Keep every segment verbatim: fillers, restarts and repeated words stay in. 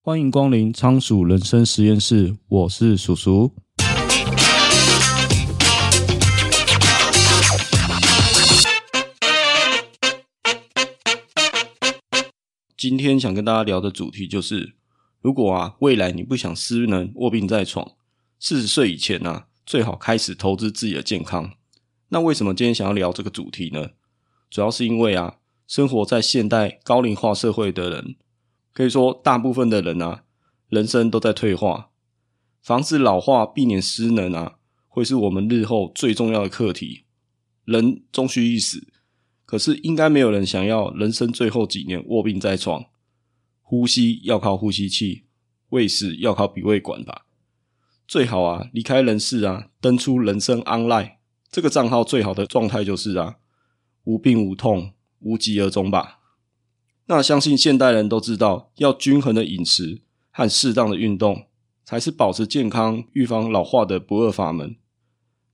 欢迎光临仓鼠人生实验室，我是鼠鼠。今天想跟大家聊的主题就是，如果啊未来你不想失能卧病在床，四十岁以前啊，最好开始投资自己的健康。那为什么今天想要聊这个主题呢？主要是因为啊，生活在现代高龄化社会的人，可以说大部分的人啊人生都在退化，防止老化避免失能啊会是我们日后最重要的课题。人终须一死，可是应该没有人想要人生最后几年卧病在床，呼吸要靠呼吸器，喂食要靠鼻胃管吧。最好啊离开人世啊，登出人生 online 这个账号，最好的状态就是啊无病无痛无疾而终吧。那相信现代人都知道，要均衡的饮食和适当的运动才是保持健康预防老化的不二法门。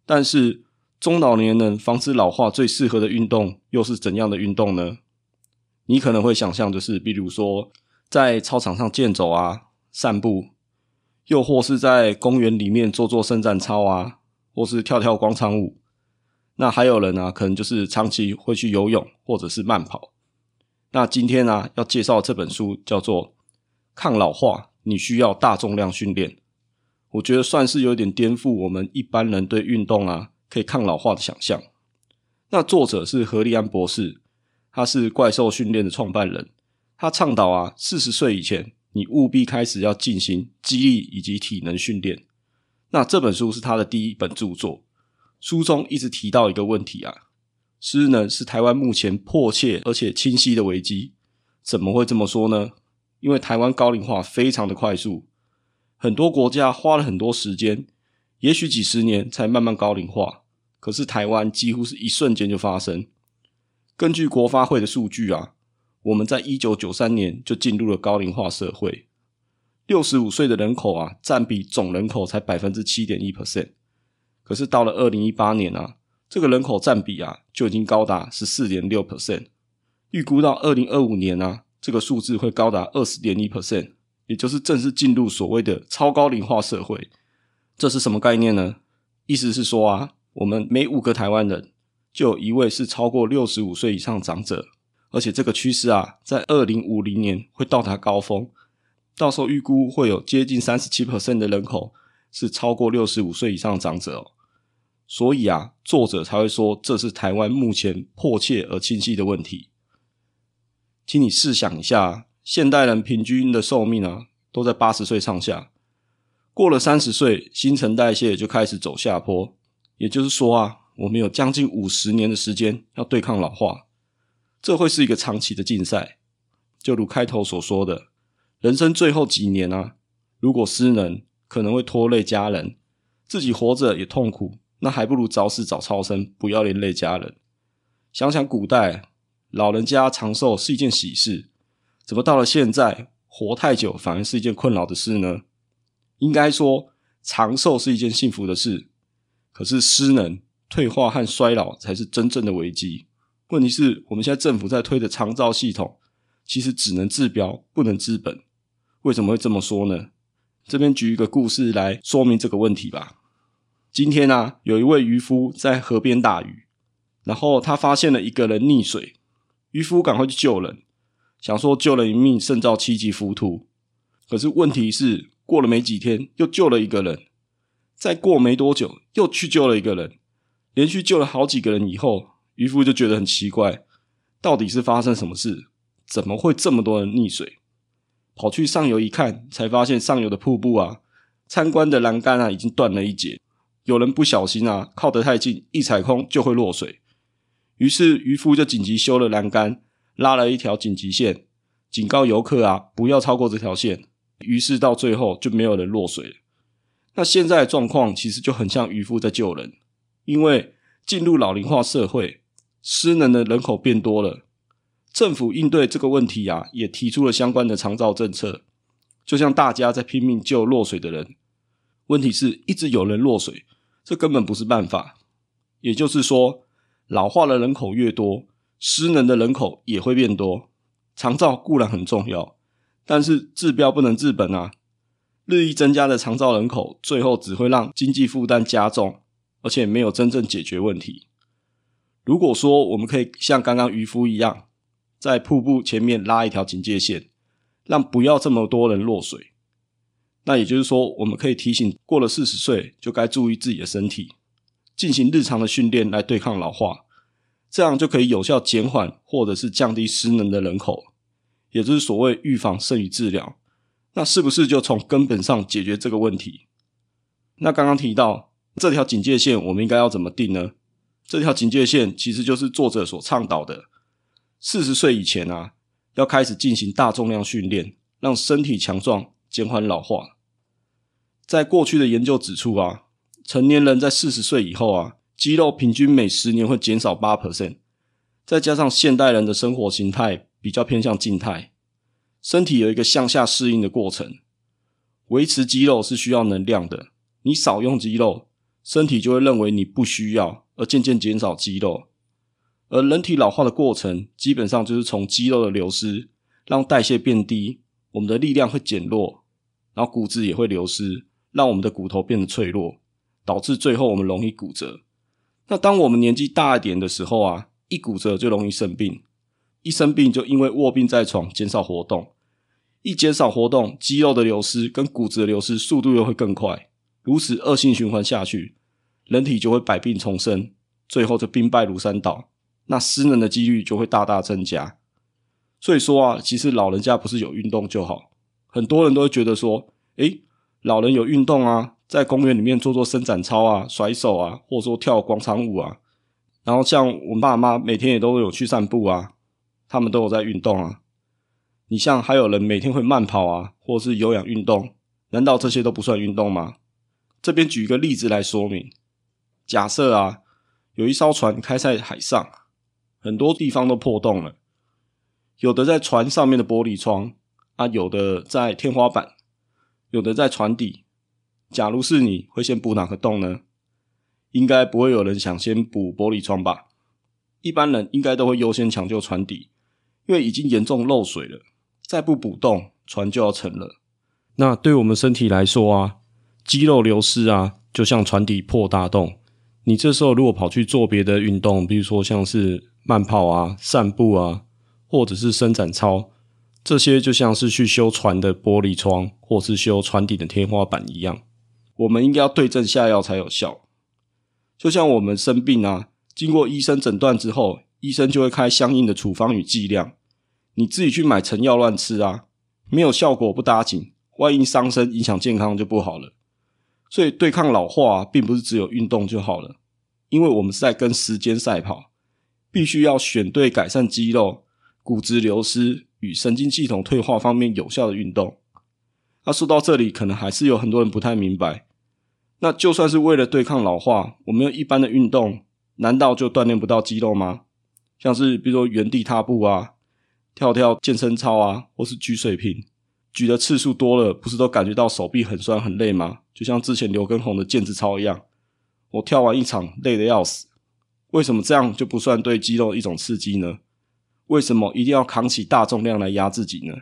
但是中老年人防止老化最适合的运动又是怎样的运动呢？你可能会想象就是比如说在操场上健走啊散步，又或是在公园里面做做伸展操啊，或是跳跳广场舞。那还有人啊可能就是长期会去游泳或者是慢跑。那今天啊要介绍这本书叫做《抗老化你需要大重量训练》，我觉得算是有点颠覆我们一般人对运动啊可以抗老化的想象。那作者是何立安博士，他是怪兽训练的创办人，他倡导啊四十岁以前你务必开始要进行肌力以及体能训练。那这本书是他的第一本著作，书中一直提到一个问题啊，失能是台湾目前迫切而且清晰的危机。怎么会这么说呢？因为台湾高龄化非常的快速，很多国家花了很多时间，也许几十年才慢慢高龄化，可是台湾几乎是一瞬间就发生。根据国发会的数据啊，我们在一九九三年就进入了高龄化社会。六十五岁的人口啊占比总人口才 百分之七点一 可是到了二零一八年啊，这个人口占比啊就已经高达 百分之十四点六， 预估到二零二五年啊这个数字会高达 百分之二十点一， 也就是正式进入所谓的超高龄化社会。这是什么概念呢？意思是说啊，我们每五个台湾人就有一位是超过六十五岁以上长者，而且这个趋势啊在二零五零年会到达高峰，到时候预估会有接近 百分之三十七 的人口是超过六十五岁以上长者哦。所以啊，作者才会说这是台湾目前迫切而清晰的问题。请你试想一下，现代人平均的寿命啊，都在八十岁上下。过了三十岁，新陈代谢就开始走下坡。也就是说啊，我们有将近五十年的时间要对抗老化。这会是一个长期的竞赛。就如开头所说的，人生最后几年啊，如果失能，可能会拖累家人，自己活着也痛苦。那还不如早死早超生，不要连累家人。想想古代老人家长寿是一件喜事，怎么到了现在活太久反而是一件困扰的事呢？应该说长寿是一件幸福的事，可是失能退化和衰老才是真正的危机。问题是我们现在政府在推的长照系统其实只能治标不能治本。为什么会这么说呢？这边举一个故事来说明这个问题吧。今天啊，有一位渔夫在河边打鱼，然后他发现了一个人溺水，渔夫赶快去救人，想说救人一命胜造七级浮屠。可是问题是，过了没几天又救了一个人，再过没多久又去救了一个人，连续救了好几个人以后，渔夫就觉得很奇怪，到底是发生什么事？怎么会这么多人溺水？跑去上游一看，才发现上游的瀑布啊，参观的栏杆啊已经断了一截。有人不小心啊靠得太近，一踩空就会落水。于是渔夫就紧急修了栏杆，拉了一条紧急线，警告游客啊不要超过这条线。于是到最后就没有人落水了。那现在的状况其实就很像渔夫在救人，因为进入老龄化社会，失能的人口变多了。政府应对这个问题啊也提出了相关的长照政策，就像大家在拼命救落水的人，问题是一直有人落水，这根本不是办法。也就是说，老化的人口越多，失能的人口也会变多。长照固然很重要，但是治标不能治本啊，日益增加的长照人口最后只会让经济负担加重，而且没有真正解决问题。如果说我们可以像刚刚渔夫一样，在瀑布前面拉一条警戒线，让不要这么多人落水，那也就是说我们可以提醒过了四十岁就该注意自己的身体，进行日常的训练来对抗老化，这样就可以有效减缓或者是降低失能的人口，也就是所谓预防胜于治疗。那是不是就从根本上解决这个问题？那刚刚提到这条警戒线我们应该要怎么定呢？这条警戒线其实就是作者所倡导的四十岁以前啊，要开始进行大重量训练，让身体强壮，减缓老化。在过去的研究指出啊，成年人在四十岁以后啊，肌肉平均每十年会减少 百分之八， 再加上现代人的生活形态比较偏向静态，身体有一个向下适应的过程。维持肌肉是需要能量的，你少用肌肉，身体就会认为你不需要，而渐渐减少肌肉。而人体老化的过程基本上就是从肌肉的流失，让代谢变低，我们的力量会减弱，然后骨质也会流失，让我们的骨头变得脆弱，导致最后我们容易骨折。那当我们年纪大一点的时候啊，一骨折就容易生病，一生病就因为卧病在床，减少活动，一减少活动，肌肉的流失跟骨质的流失速度又会更快，如此恶性循环下去，人体就会百病丛生，最后就兵败如山倒，那失能的几率就会大大增加。所以说啊，其实老人家不是有运动就好，很多人都会觉得说，诶，老人有运动啊，在公园里面做做伸展操啊，甩手啊，或者说跳广场舞啊，然后像我爸妈每天也都有去散步啊，他们都有在运动啊。你像还有人每天会慢跑啊，或是有氧运动，难道这些都不算运动吗？这边举一个例子来说明。假设啊，有一艘船开在海上，很多地方都破洞了，有的在船上面的玻璃窗啊，有的在天花板，有的在船底。假如是你，会先补哪个洞呢？应该不会有人想先补玻璃窗吧？一般人应该都会优先抢救船底，因为已经严重漏水了，再不补洞，船就要沉了。那对我们身体来说啊，肌肉流失啊，就像船底破大洞，你这时候如果跑去做别的运动，比如说像是慢跑啊，散步啊，或者是伸展操，这些就像是去修船的玻璃窗，或是修船底的天花板一样，我们应该要对症下药才有效。就像我们生病啊，经过医生诊断之后，医生就会开相应的处方与剂量，你自己去买成药乱吃啊，没有效果不打紧，万一伤身影响健康就不好了。所以对抗老化啊，并不是只有运动就好了，因为我们是在跟时间赛跑，必须要选对改善肌肉、骨质流失与神经系统退化方面有效的运动。那说到这里，可能还是有很多人不太明白，那就算是为了对抗老化，我们用一般的运动，难道就锻炼不到肌肉吗？像是比如说原地踏步啊，跳跳健身操啊，或是举水瓶，举的次数多了，不是都感觉到手臂很酸很累吗？就像之前刘畊宏的毽子操一样，我跳完一场累得要死，为什么这样就不算对肌肉一种刺激呢？为什么一定要扛起大重量来压自己呢？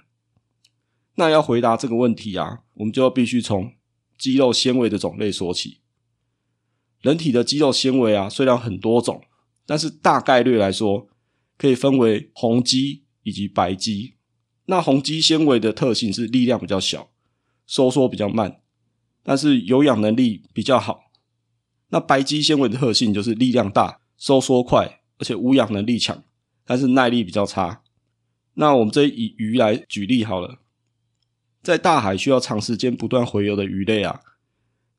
那要回答这个问题啊，我们就必须从肌肉纤维的种类说起。人体的肌肉纤维啊，虽然很多种，但是大概率来说，可以分为红肌以及白肌。那红肌纤维的特性是力量比较小，收缩比较慢，但是有氧能力比较好。那白肌纤维的特性就是力量大，收缩快，而且无氧能力强，但是耐力比较差。那我们这以鱼来举例好了，在大海需要长时间不断洄游的鱼类啊，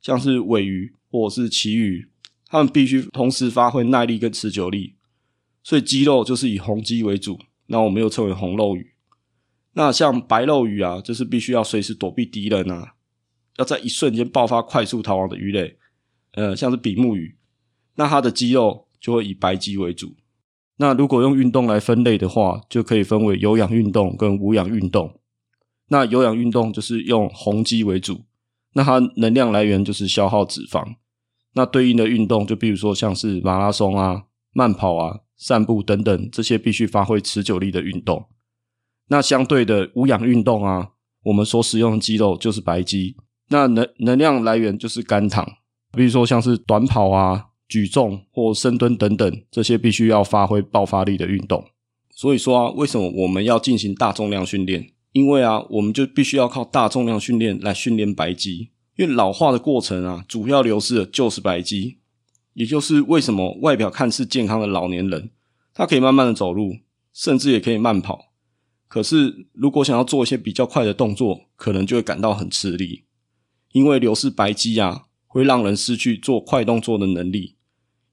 像是尾鱼或者是旗鱼，它们必须同时发挥耐力跟持久力，所以肌肉就是以红肌为主，那我们又称为红肉鱼。那像白肉鱼啊，就是必须要随时躲避敌人啊，要在一瞬间爆发快速逃亡的鱼类，呃，像是比目鱼，那它的肌肉就会以白肌为主。那如果用运动来分类的话，就可以分为有氧运动跟无氧运动。那有氧运动就是用红肌为主，那它能量来源就是消耗脂肪，那对应的运动就比如说像是马拉松啊、慢跑啊、散步等等，这些必须发挥持久力的运动。那相对的无氧运动啊，我们所使用的肌肉就是白肌。那能能量来源就是肝糖，比如说像是短跑啊、举重或深蹲等等，这些必须要发挥爆发力的运动。所以说啊，为什么我们要进行大重量训练？因为啊，我们就必须要靠大重量训练来训练白肌，因为老化的过程啊，主要流失的就是白肌。也就是为什么外表看似健康的老年人，他可以慢慢的走路，甚至也可以慢跑，可是如果想要做一些比较快的动作，可能就会感到很吃力，因为流失白肌啊，会让人失去做快动作的能力，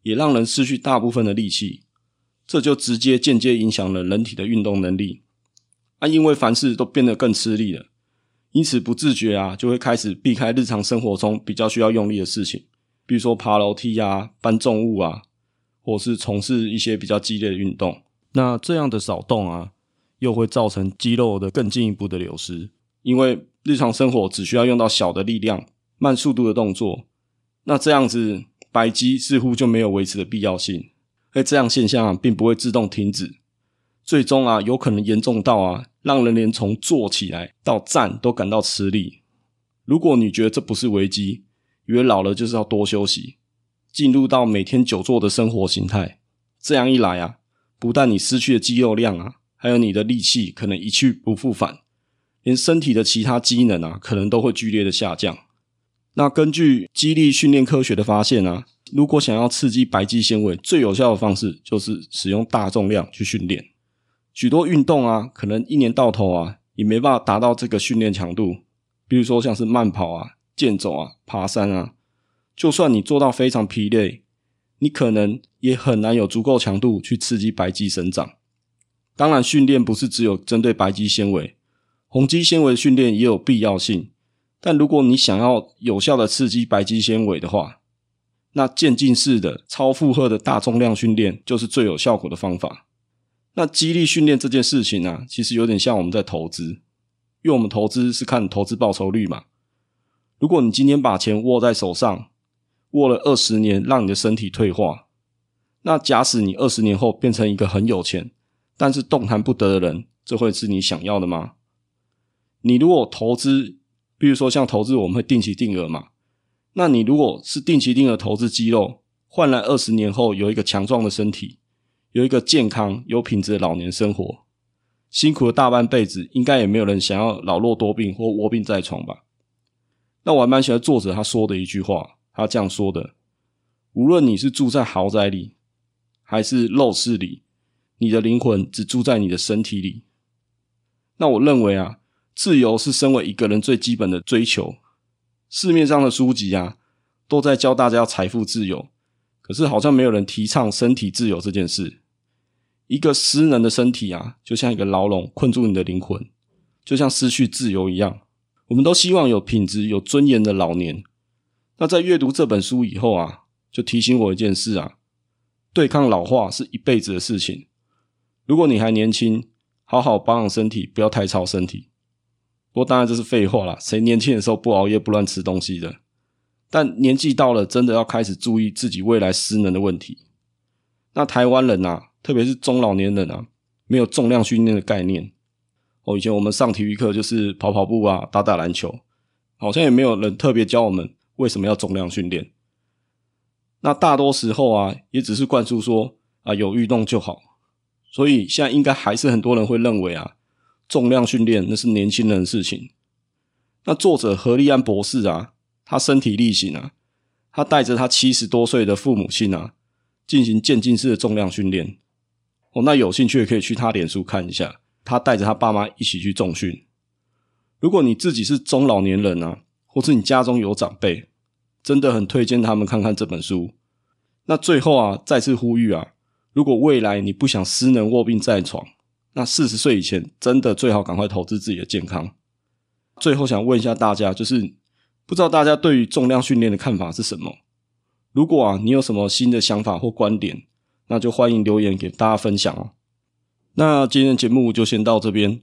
也让人失去大部分的力气，这就直接间接影响了人体的运动能力啊，因为凡事都变得更吃力了，因此不自觉啊，就会开始避开日常生活中比较需要用力的事情，比如说爬楼梯啊、搬重物啊，或是从事一些比较激烈的运动。那这样的少动啊，又会造成肌肉的更进一步的流失，因为日常生活只需要用到小的力量、慢速度的动作，那这样子白肌似乎就没有维持的必要性，而这样现象啊，并不会自动停止，最终啊，有可能严重到啊，让人连从坐起来到站都感到吃力。如果你觉得这不是危机，因为老了就是要多休息，进入到每天久坐的生活形态，这样一来啊，不但你失去的肌肉量啊，还有你的力气可能一去不复返，连身体的其他机能啊，可能都会剧烈的下降。那根据肌力训练科学的发现啊，如果想要刺激白肌纤维，最有效的方式就是使用大重量去训练。许多运动啊，可能一年到头啊，也没办法达到这个训练强度，比如说像是慢跑啊、健走啊、爬山啊，就算你做到非常疲累，你可能也很难有足够强度去刺激白肌生长。当然训练不是只有针对白肌纤维，红肌纤维训练也有必要性，但如果你想要有效的刺激白肌纤维的话，那渐进式的超负荷的大重量训练就是最有效果的方法。那肌力训练这件事情啊，其实有点像我们在投资，因为我们投资是看投资报酬率嘛，如果你今天把钱握在手上，握了二十年，让你的身体退化，那假使你二十年后变成一个很有钱，但是动弹不得的人，这会是你想要的吗？你如果投资，比如说像投资我们会定期定额嘛，那你如果是定期定额投资肌肉，换来二十年后有一个强壮的身体，有一个健康、有品质的老年生活，辛苦了大半辈子，应该也没有人想要老弱多病或卧病在床吧。那我还蛮喜欢作者他说的一句话，他这样说的：无论你是住在豪宅里还是陋室里，你的灵魂只住在你的身体里。那我认为啊，自由是身为一个人最基本的追求。市面上的书籍啊，都在教大家要财富自由，可是好像没有人提倡身体自由这件事。一个失能的身体啊，就像一个牢笼困住你的灵魂，就像失去自由一样。我们都希望有品质、有尊严的老年。那在阅读这本书以后啊，就提醒我一件事啊，对抗老化是一辈子的事情。如果你还年轻，好好保养身体，不要太操身体。不过当然这是废话啦，谁年轻的时候不熬夜不乱吃东西的？但年纪到了，真的要开始注意自己未来失能的问题。那台湾人啊，特别是中老年人啊，没有重量训练的概念。哦，以前我们上体育课就是跑跑步啊，打打篮球，好像也没有人特别教我们为什么要重量训练。那大多时候啊，也只是灌输说啊，有运动就好。所以现在应该还是很多人会认为啊，重量训练那是年轻人的事情。那作者何立安博士啊，他身体力行啊，他带着他七十多岁的父母亲啊，进行渐进式的重量训练。哦，那有兴趣也可以去他脸书看一下。他带着他爸妈一起去重训。如果你自己是中老年人啊，或是你家中有长辈，真的很推荐他们看看这本书。那最后啊，再次呼吁啊，如果未来你不想失能卧病在床，那四十岁以前真的最好赶快投资自己的健康。最后想问一下大家，就是不知道大家对于重量训练的看法是什么？如果啊，你有什么新的想法或观点，那就欢迎留言给大家分享哦。那今天的节目就先到这边，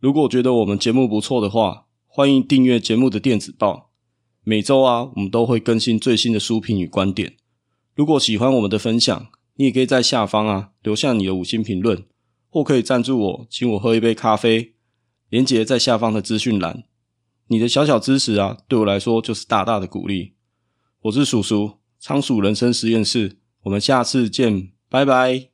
如果觉得我们节目不错的话，欢迎订阅节目的电子报，每周啊，我们都会更新最新的书评与观点。如果喜欢我们的分享，你也可以在下方啊留下你的五星评论，或可以赞助我，请我喝一杯咖啡，连结在下方的资讯栏。你的小小支持啊，对我来说就是大大的鼓励。我是鼠鼠，仓鼠人生实验室，我们下次见，拜拜。